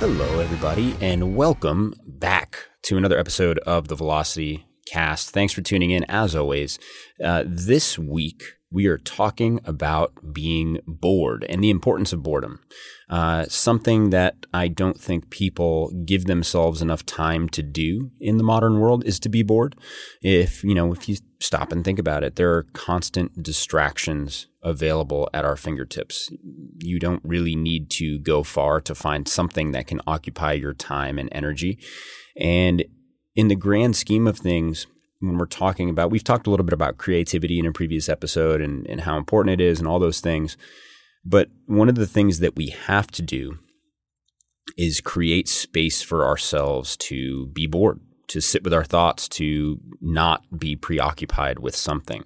Hello, everybody, and welcome back to another episode of the Velocity Cast. Thanks for tuning in, as always. This week, we are talking about being bored and the importance of boredom, something that I don't think people give themselves enough time to do in the modern world is to be bored. If you stop and think about it, there are constant distractions available at our fingertips. You don't really need to go far to find something that can occupy your time and energy. And in the grand scheme of things, when we're talking about, we've talked a little bit about creativity in a previous episode and how important it is and all those things. But one of the things that we have to do is create space for ourselves to be bored, to sit with our thoughts, to not be preoccupied with something.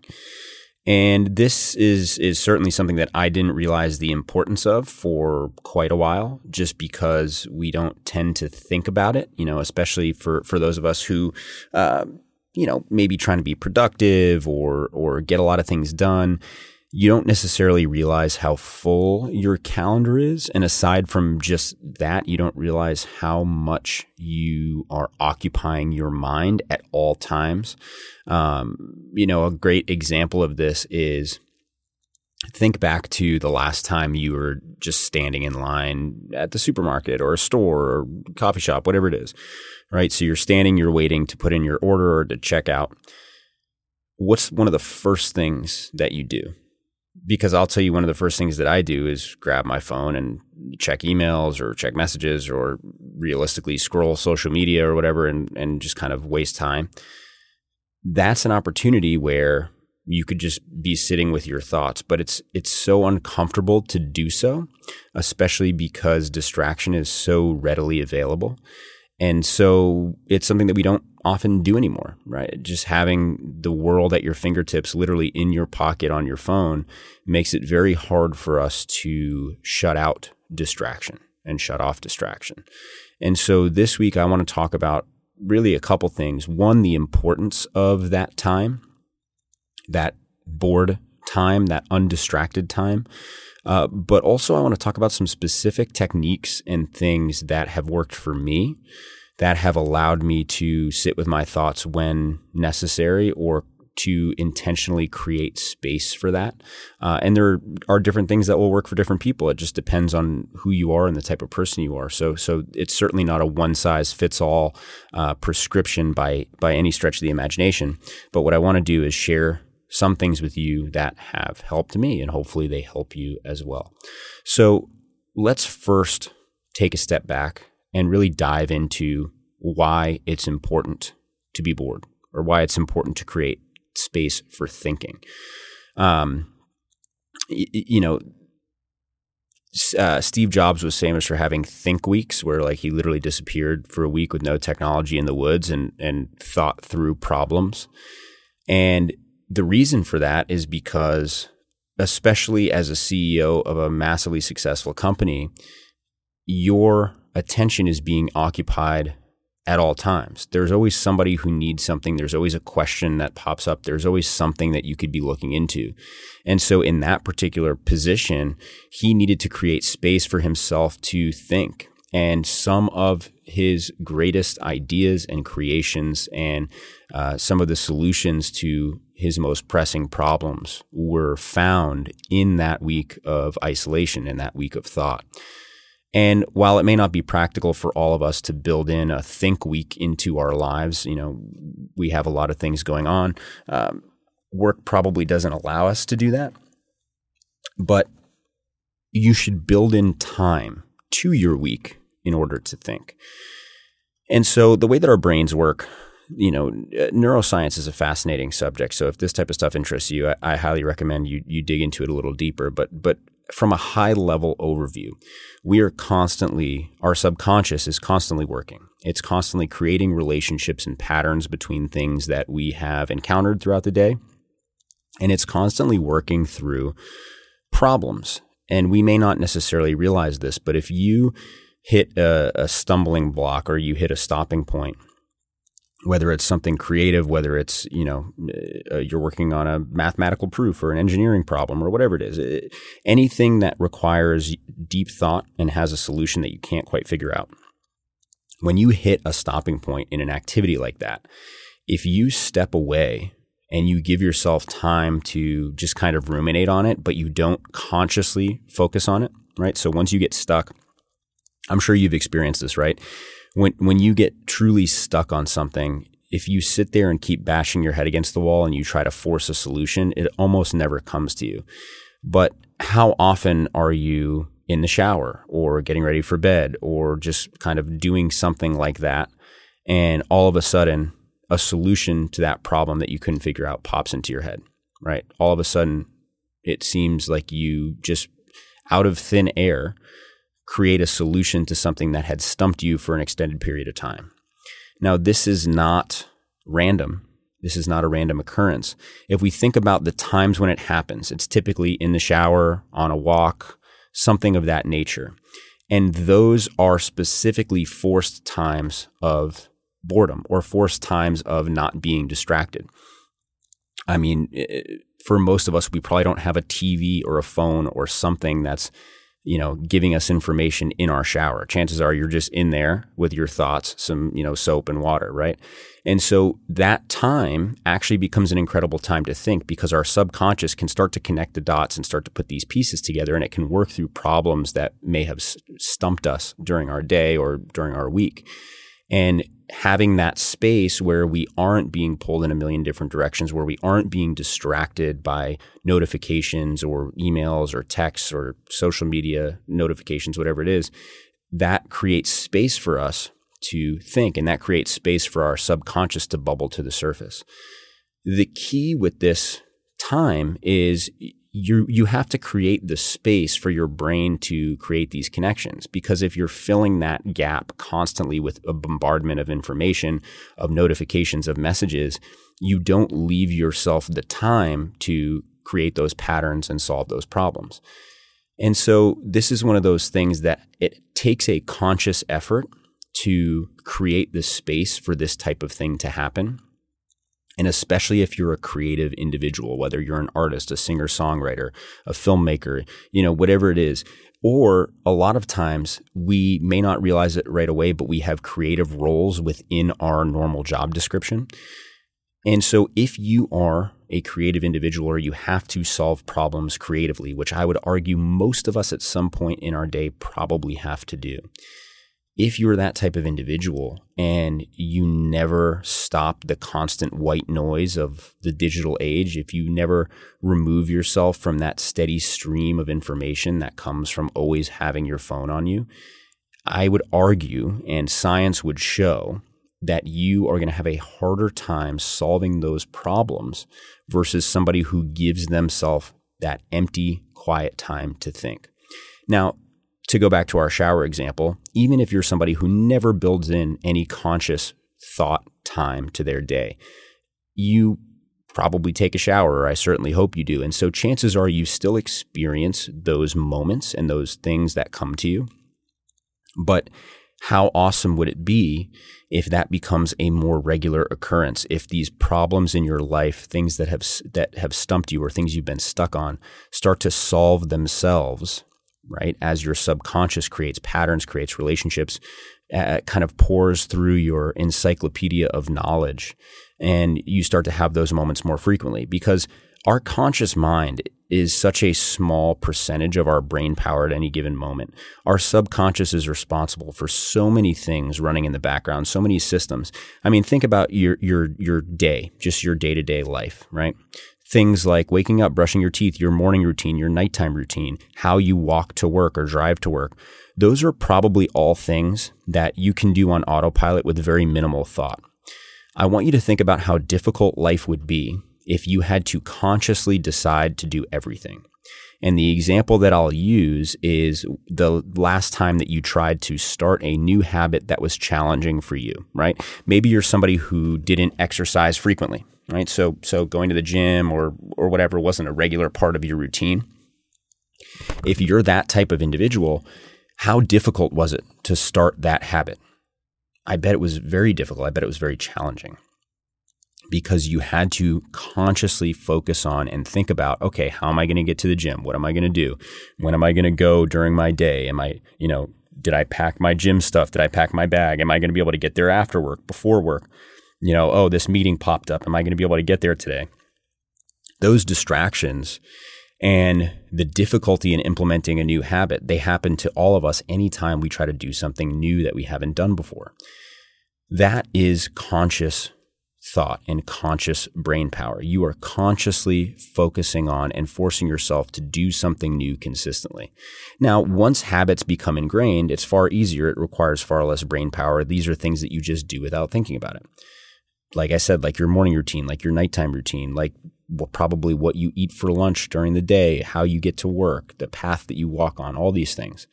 And this is certainly something that I didn't realize the importance of for quite a while, just because we don't tend to think about it, especially for those of us who, maybe trying to be productive or get a lot of things done. You don't necessarily realize how full your calendar is. And aside from just that, you don't realize how much you are occupying your mind at all times. A great example of this is think back to the last time you were just standing in line at the supermarket or a store or coffee shop, whatever it is, right? So you're standing, you're waiting to put in your order or to check out. What's one of the first things that you do? Because I'll tell you, one of the first things that I do is grab my phone and check emails or check messages or realistically scroll social media or whatever and just kind of waste time. That's an opportunity where you could just be sitting with your thoughts, but it's so uncomfortable to do so, especially because distraction is so readily available. And so it's something that we don't often do anymore, right? Just having the world at your fingertips, literally in your pocket on your phone, makes it very hard for us to shut out distraction and shut off distraction. And so this week I want to talk about really a couple things. One, the importance of that time, that bored time, that undistracted time. But also I want to talk about some specific techniques and things that have worked for me that have allowed me to sit with my thoughts when necessary or to intentionally create space for that. And there are different things that will work for different people. It just depends on who you are and the type of person you are. So it's certainly not a one-size-fits-all prescription by any stretch of the imagination. But what I want to do is share some things with you that have helped me, and hopefully they help you as well. So let's first take a step back and really dive into why it's important to be bored or why it's important to create space for thinking. Steve Jobs was famous for having think weeks where he literally disappeared for a week with no technology in the woods and thought through problems. And the reason for that is because, especially as a CEO of a massively successful company, your attention is being occupied at all times. There's always somebody who needs something. There's always a question that pops up. There's always something that you could be looking into. And so in that particular position, he needed to create space for himself to think. And some of his greatest ideas and creations and some of the solutions to his most pressing problems were found in that week of isolation and that week of thought. And while it may not be practical for all of us to build in a think week into our lives, we have a lot of things going on. Work probably doesn't allow us to do that. But you should build in time to your week in order to think. And so the way that our brains work, neuroscience is a fascinating subject. So if this type of stuff interests you, I highly recommend you dig into it a little deeper. But from a high level overview, our subconscious is constantly working. It's constantly creating relationships and patterns between things that we have encountered throughout the day. And it's constantly working through problems. And we may not necessarily realize this, but if you hit a stumbling block or you hit a stopping point, whether it's something creative, whether it's, you're working on a mathematical proof or an engineering problem or whatever it is, anything that requires deep thought and has a solution that you can't quite figure out, when you hit a stopping point in an activity like that, if you step away and you give yourself time to just kind of ruminate on it, but you don't consciously focus on it, right? So once you get stuck, I'm sure you've experienced this, right? When you get truly stuck on something, if you sit there and keep bashing your head against the wall and you try to force a solution, it almost never comes to you. But how often are you in the shower or getting ready for bed or just kind of doing something like that, and all of a sudden a solution to that problem that you couldn't figure out pops into your head, right? All of a sudden it seems like you just out of thin air create a solution to something that had stumped you for an extended period of time. Now, this is not random. This is not a random occurrence. If we think about the times when it happens, it's typically in the shower, on a walk, something of that nature. And those are specifically forced times of boredom or forced times of not being distracted. I mean, for most of us, we probably don't have a TV or a phone or something that's, you know, giving us information in our shower. Chances are you're just in there with your thoughts, some, you know, soap and water, right? And so that time actually becomes an incredible time to think, because our subconscious can start to connect the dots and start to put these pieces together, and it can work through problems that may have stumped us during our day or during our week. And having that space where we aren't being pulled in a million different directions, where we aren't being distracted by notifications or emails or texts or social media notifications, whatever it is, that creates space for us to think, and that creates space for our subconscious to bubble to the surface. The key with this time is you have to create the space for your brain to create these connections, because if you're filling that gap constantly with a bombardment of information, of notifications, of messages, you don't leave yourself the time to create those patterns and solve those problems. And so this is one of those things that it takes a conscious effort to create the space for this type of thing to happen. And especially if you're a creative individual, whether you're an artist, a singer-songwriter, a filmmaker, you know, whatever it is. Or a lot of times we may not realize it right away, but we have creative roles within our normal job description. And so if you are a creative individual or you have to solve problems creatively, which I would argue most of us at some point in our day probably have to do, if you're that type of individual and you never stop the constant white noise of the digital age, if you never remove yourself from that steady stream of information that comes from always having your phone on you, I would argue, and science would show, that you are going to have a harder time solving those problems versus somebody who gives themselves that empty, quiet time to think. Now, to go back to our shower example, even if you're somebody who never builds in any conscious thought time to their day, you probably take a shower, or I certainly hope you do. And so chances are you still experience those moments and those things that come to you. But how awesome would it be if that becomes a more regular occurrence, if these problems in your life, things that have stumped you or things you've been stuck on, start to solve themselves, right? As your subconscious creates patterns, creates relationships, kind of pours through your encyclopedia of knowledge, and you start to have those moments more frequently, because our conscious mind is such a small percentage of our brain power at any given moment. Our subconscious is responsible for so many things running in the background, so many systems. I mean, think about your day, just your day-to-day life, right? Things like waking up, brushing your teeth, your morning routine, your nighttime routine, how you walk to work or drive to work. Those are probably all things that you can do on autopilot with very minimal thought. I want you to think about how difficult life would be if you had to consciously decide to do everything. And the example that I'll use is the last time that you tried to start a new habit that was challenging for you, right? Maybe you're somebody who didn't exercise frequently, right? So going to the gym or whatever wasn't a regular part of your routine. If you're that type of individual, how difficult was it to start that habit? I bet it was very difficult. I bet it was very challenging, because you had to consciously focus on and think about, okay, how am I going to get to the gym? What am I going to do? When am I going to go during my day? Am I, you know, Did I pack my gym stuff? Did I pack my bag? Am I going to be able to get there after work, before work? You know, oh, this meeting popped up. Am I going to be able to get there today? Those distractions and the difficulty in implementing a new habit, they happen to all of us anytime we try to do something new that we haven't done before. That is conscious thought and conscious brain power. You are consciously focusing on and forcing yourself to do something new consistently. Now, once habits become ingrained, it's far easier. It requires far less brain power. These are things that you just do without thinking about it. Like I said, like your morning routine, like your nighttime routine, like probably what you eat for lunch during the day, how you get to work, the path that you walk on, all these things.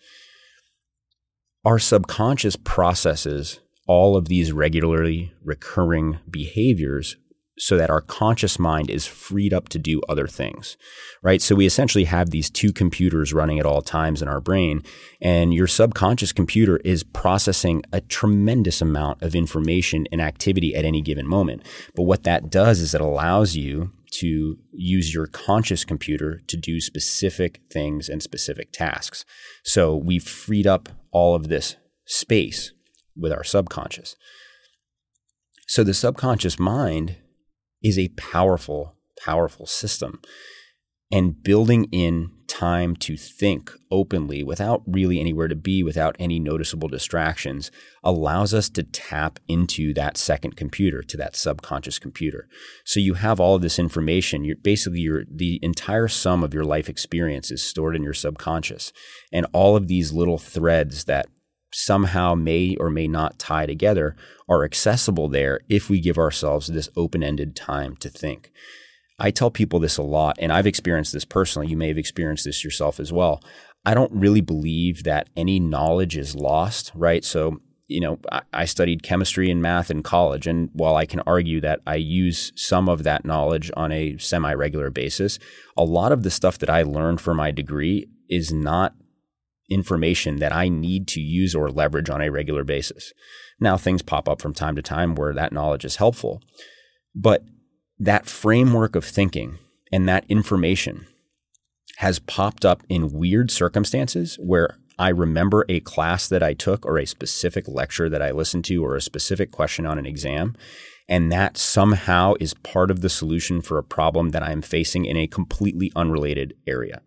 Our subconscious processes all of these regularly recurring behaviors so that our conscious mind is freed up to do other things, right? So we essentially have these two computers running at all times in our brain, and your subconscious computer is processing a tremendous amount of information and activity at any given moment. But what that does is it allows you to use your conscious computer to do specific things and specific tasks. So we've freed up all of this space with our subconscious. So the subconscious mind is a powerful, powerful system. And building in time to think openly without really anywhere to be, without any noticeable distractions, allows us to tap into that second computer, to that subconscious computer. So you have all of this information. The entire sum of your life experience is stored in your subconscious. And all of these little threads that somehow may or may not tie together are accessible there if we give ourselves this open-ended time to think. I tell people this a lot, and I've experienced this personally. You may have experienced this yourself as well. I don't really believe that any knowledge is lost, right? So, you know, I studied chemistry and math in college, and while I can argue that I use some of that knowledge on a semi-regular basis, a lot of the stuff that I learned for my degree is not information that I need to use or leverage on a regular basis. Now, things pop up from time to time where that knowledge is helpful, but that framework of thinking and that information has popped up in weird circumstances where I remember a class that I took or a specific lecture that I listened to or a specific question on an exam, and that somehow is part of the solution for a problem that I'm facing in a completely unrelated area.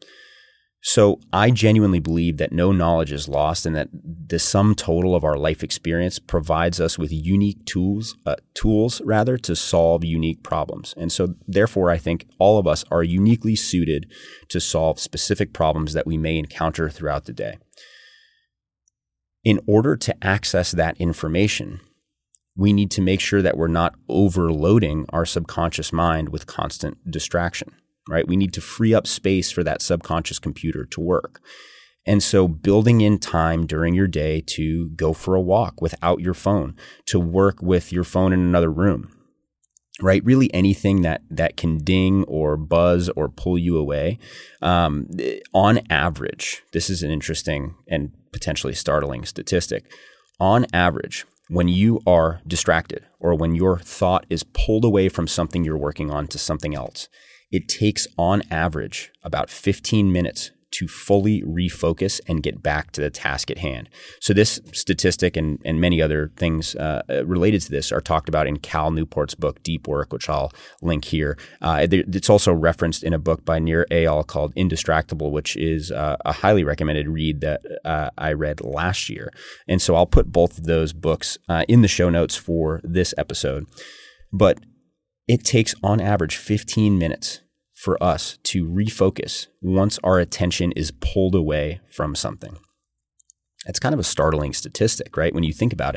So I genuinely believe that no knowledge is lost and that the sum total of our life experience provides us with unique tools to solve unique problems. And so therefore, I think all of us are uniquely suited to solve specific problems that we may encounter throughout the day. In order to access that information, we need to make sure that we're not overloading our subconscious mind with constant distraction. Right? We need to free up space for that subconscious computer to work. And so building in time during your day to go for a walk without your phone, to work with your phone in another room, right? Really anything that can ding or buzz or pull you away. On average, this is an interesting and potentially startling statistic. On average, when you are distracted or when your thought is pulled away from something you're working on to something else, it takes on average about 15 minutes to fully refocus and get back to the task at hand. So this statistic and many other things related to this are talked about in Cal Newport's book, Deep Work, which I'll link here. It's also referenced in a book by Nir Eyal called Indistractable, which is a highly recommended read that I read last year. And so I'll put both of those books in the show notes for this episode. But it takes on average 15 minutes for us to refocus once our attention is pulled away from something. That's kind of a startling statistic, right? When you think about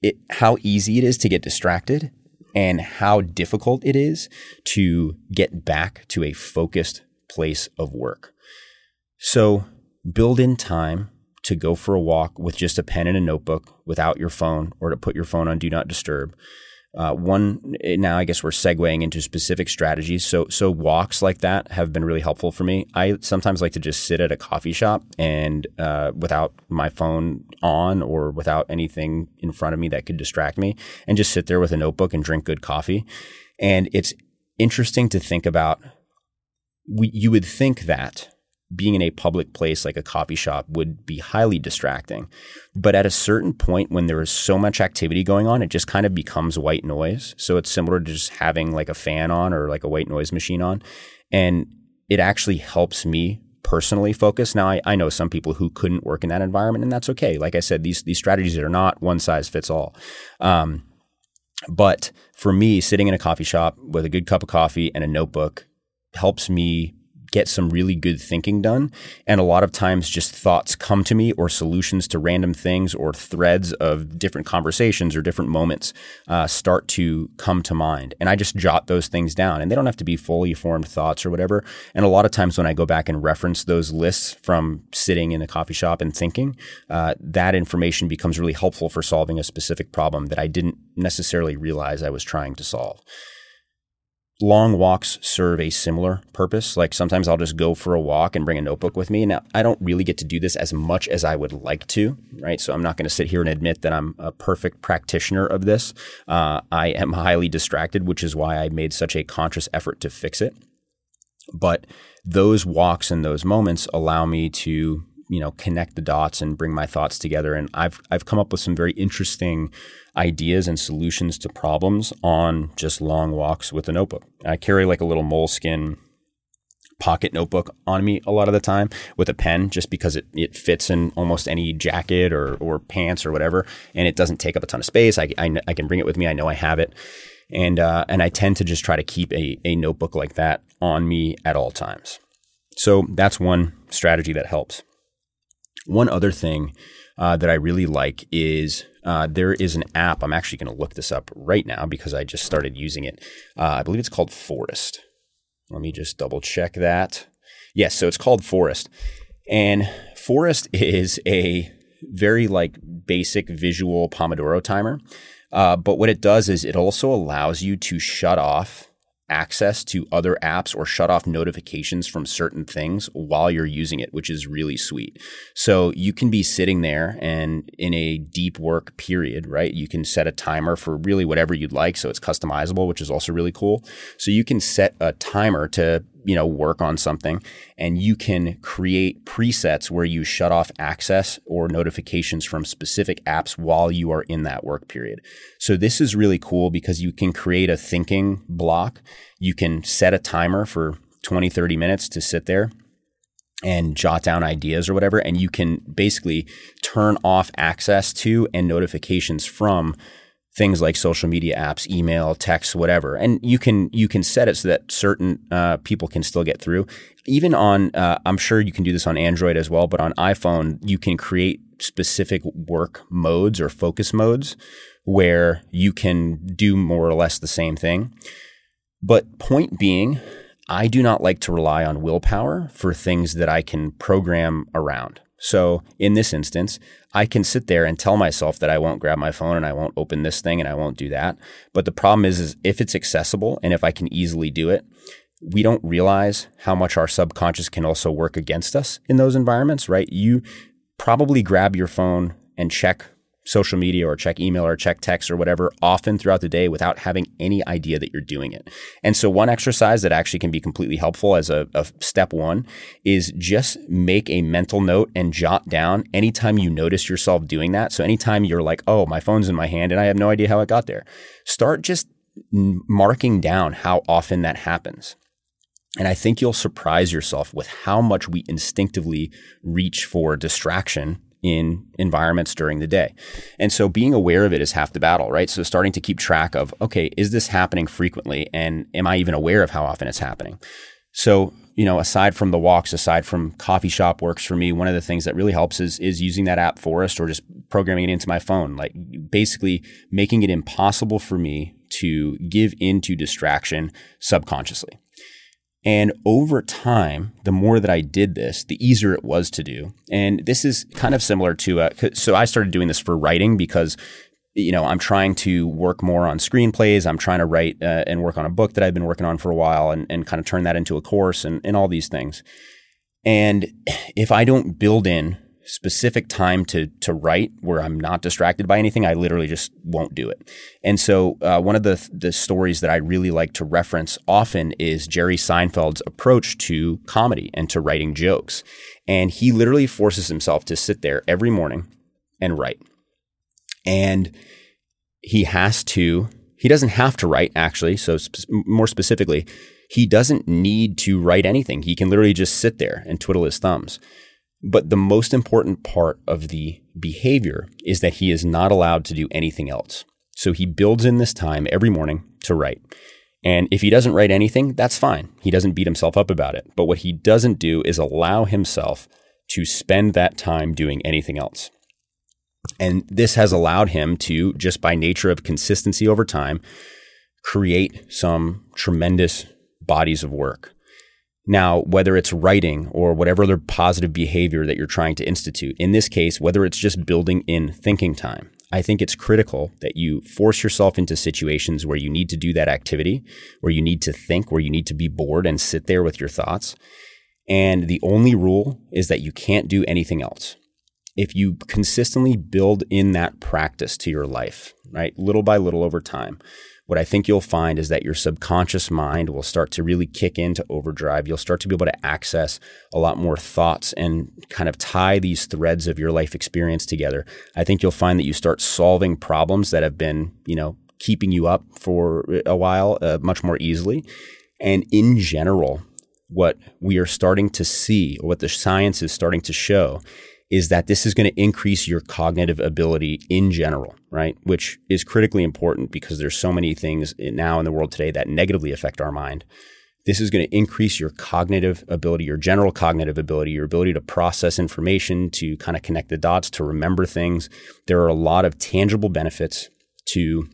it, how easy it is to get distracted and how difficult it is to get back to a focused place of work. So build in time to go for a walk with just a pen and a notebook without your phone or to put your phone on Do Not Disturb. Now I guess we're segueing into specific strategies. So walks like that have been really helpful for me. I sometimes like to just sit at a coffee shop and without my phone on or without anything in front of me that could distract me, and just sit there with a notebook and drink good coffee. And it's interesting to think about. You would think that being in a public place like a coffee shop would be highly distracting. But at a certain point when there is so much activity going on, it just kind of becomes white noise. So it's similar to just having like a fan on or like a white noise machine on. And it actually helps me personally focus. Now, I know some people who couldn't work in that environment, and that's okay. Like I said, these strategies are not one size fits all. But for me, sitting in a coffee shop with a good cup of coffee and a notebook helps me get some really good thinking done. And a lot of times just thoughts come to me or solutions to random things or threads of different conversations or different moments start to come to mind. And I just jot those things down, and they don't have to be fully formed thoughts or whatever. And a lot of times when I go back and reference those lists from sitting in a coffee shop and thinking, that information becomes really helpful for solving a specific problem that I didn't necessarily realize I was trying to solve. Long walks serve a similar purpose. Like sometimes I'll just go for a walk and bring a notebook with me. Now, I don't really get to do this as much as I would like to, right? So I'm not going to sit here and admit that I'm a perfect practitioner of this. I am highly distracted, which is why I made such a conscious effort to fix it. But those walks and those moments allow me to, you know, connect the dots and bring my thoughts together. And I've come up with some very interesting ideas and solutions to problems on just long walks with a notebook. I carry like a little moleskin pocket notebook on me a lot of the time with a pen, just because it fits in almost any jacket or pants or whatever. And it doesn't take up a ton of space. I can bring it with me. I know I have it. And I tend to just try to keep a notebook like that on me at all times. So that's one strategy that helps. One other thing that I really like is there is an app. I'm actually going to look this up right now because I just started using it. I believe it's called Forest. Let me just double check that. Yes, so it's called Forest. And Forest is a very like basic visual Pomodoro timer. But what it does is it also allows you to shut off access to other apps or shut off notifications from certain things while you're using it, which is really sweet. So you can be sitting there and in a deep work period, right? You can set a timer for really whatever you'd like. So it's customizable, which is also really cool. So you can set a timer to, you know, work on something, and you can create presets where you shut off access or notifications from specific apps while you are in that work period. So this is really cool because you can create a thinking block. You can set a timer for 20, 30 minutes to sit there and jot down ideas or whatever. And you can basically turn off access to and notifications from things like social media apps, email, text, whatever. And you can set it so that certain people can still get through. Even on, I'm sure you can do this on Android as well, but on iPhone, you can create specific work modes or focus modes where you can do more or less the same thing. But point being, I do not like to rely on willpower for things that I can program around. So in this instance, I can sit there and tell myself that I won't grab my phone and I won't open this thing and I won't do that. But the problem is if it's accessible and if I can easily do it, we don't realize how much our subconscious can also work against us in those environments, right? You probably grab your phone and check social media or check email or check text or whatever often throughout the day without having any idea that you're doing it. And so one exercise that actually can be completely helpful as a step one is just make a mental note and jot down anytime you notice yourself doing that. So anytime you're like, oh, my phone's in my hand and I have no idea how it got there, start just marking down how often that happens. And I think you'll surprise yourself with how much we instinctively reach for distraction in environments during the day. And so being aware of it is half the battle, right? So starting to keep track of, okay, is this happening frequently? And am I even aware of how often it's happening? So, you know, aside from the walks, aside from coffee shop works for me, one of the things that really helps is using that app Forest or just programming it into my phone, like basically making it impossible for me to give into distraction subconsciously. And over time, the more that I did this, the easier it was to do. And this is kind of similar to, so I started doing this for writing because, you know, I'm trying to work more on screenplays. I'm trying to write and work on a book that I've been working on for a while and kind of turn that into a course and all these things. And if I don't build in specific time to write where I'm not distracted by anything, I literally just won't do it. And so one of the stories that I really like to reference often is Jerry Seinfeld's approach to comedy and to writing jokes. And he literally forces himself to sit there every morning and write. And he doesn't have to write, actually. So more specifically, he doesn't need to write anything. He can literally just sit there and twiddle his thumbs. But the most important part of the behavior is that he is not allowed to do anything else. So he builds in this time every morning to write. And if he doesn't write anything, that's fine. He doesn't beat himself up about it. But what he doesn't do is allow himself to spend that time doing anything else. And this has allowed him to, just by nature of consistency over time, create some tremendous bodies of work. Now, whether it's writing or whatever other positive behavior that you're trying to institute, in this case, whether it's just building in thinking time, I think it's critical that you force yourself into situations where you need to do that activity, where you need to think, where you need to be bored and sit there with your thoughts. And the only rule is that you can't do anything else. If you consistently build in that practice to your life, right, little by little over time, what I think you'll find is that your subconscious mind will start to really kick into overdrive. You'll start to be able to access a lot more thoughts and kind of tie these threads of your life experience together. I think you'll find that you start solving problems that have been, keeping you up for a while much more easily. And in general, what we are starting to see, or what the science is starting to show, is that this is going to increase your cognitive ability in general, right? Which is critically important because there's so many things now in the world today that negatively affect our mind. This is going to increase your cognitive ability, your general cognitive ability, your ability to process information, to kind of connect the dots, to remember things. There are a lot of tangible benefits to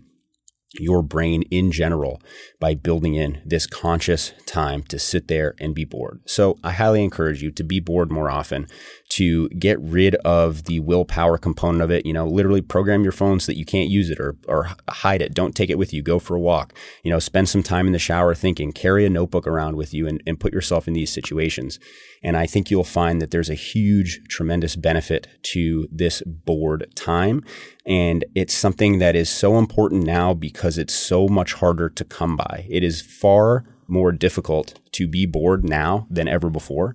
your brain in general by building in this conscious time to sit there and be bored. So I highly encourage you to be bored more often, to get rid of the willpower component of it. Literally program your phone so that you can't use it or hide it. Don't take it with you. Go for a walk. Spend some time in the shower thinking. Carry a notebook around with you and put yourself in these situations. And I think you'll find that there's a huge, tremendous benefit to this bored time. And it's something that is so important now because it's so much harder to come by. It is far more difficult to be bored now than ever before.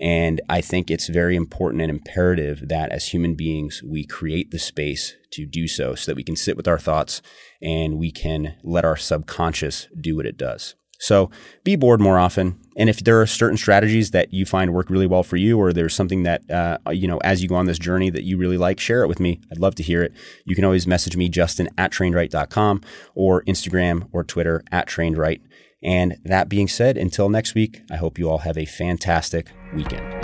And I think it's very important and imperative that as human beings, we create the space to do so that we can sit with our thoughts and we can let our subconscious do what it does. So be bored more often. And if there are certain strategies that you find work really well for you, or there's something that, as you go on this journey that you really like, share it with me. I'd love to hear it. You can always message me, Justin, at trainedwright.com, or Instagram or Twitter at trainedwright. And that being said, until next week, I hope you all have a fantastic weekend.